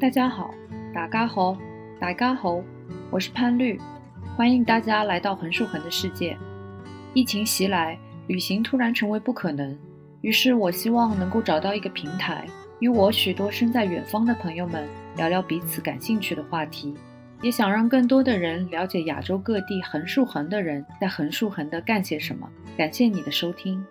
大家好，打嘎吼，打嘎吼，我是潘绿，欢迎大家来到横竖横的世界。疫情袭来，旅行突然成为不可能，于是我希望能够找到一个平台，与我许多身在远方的朋友们聊聊彼此感兴趣的话题，也想让更多的人了解亚洲各地横竖横的人在横竖横的干些什么。感谢你的收听。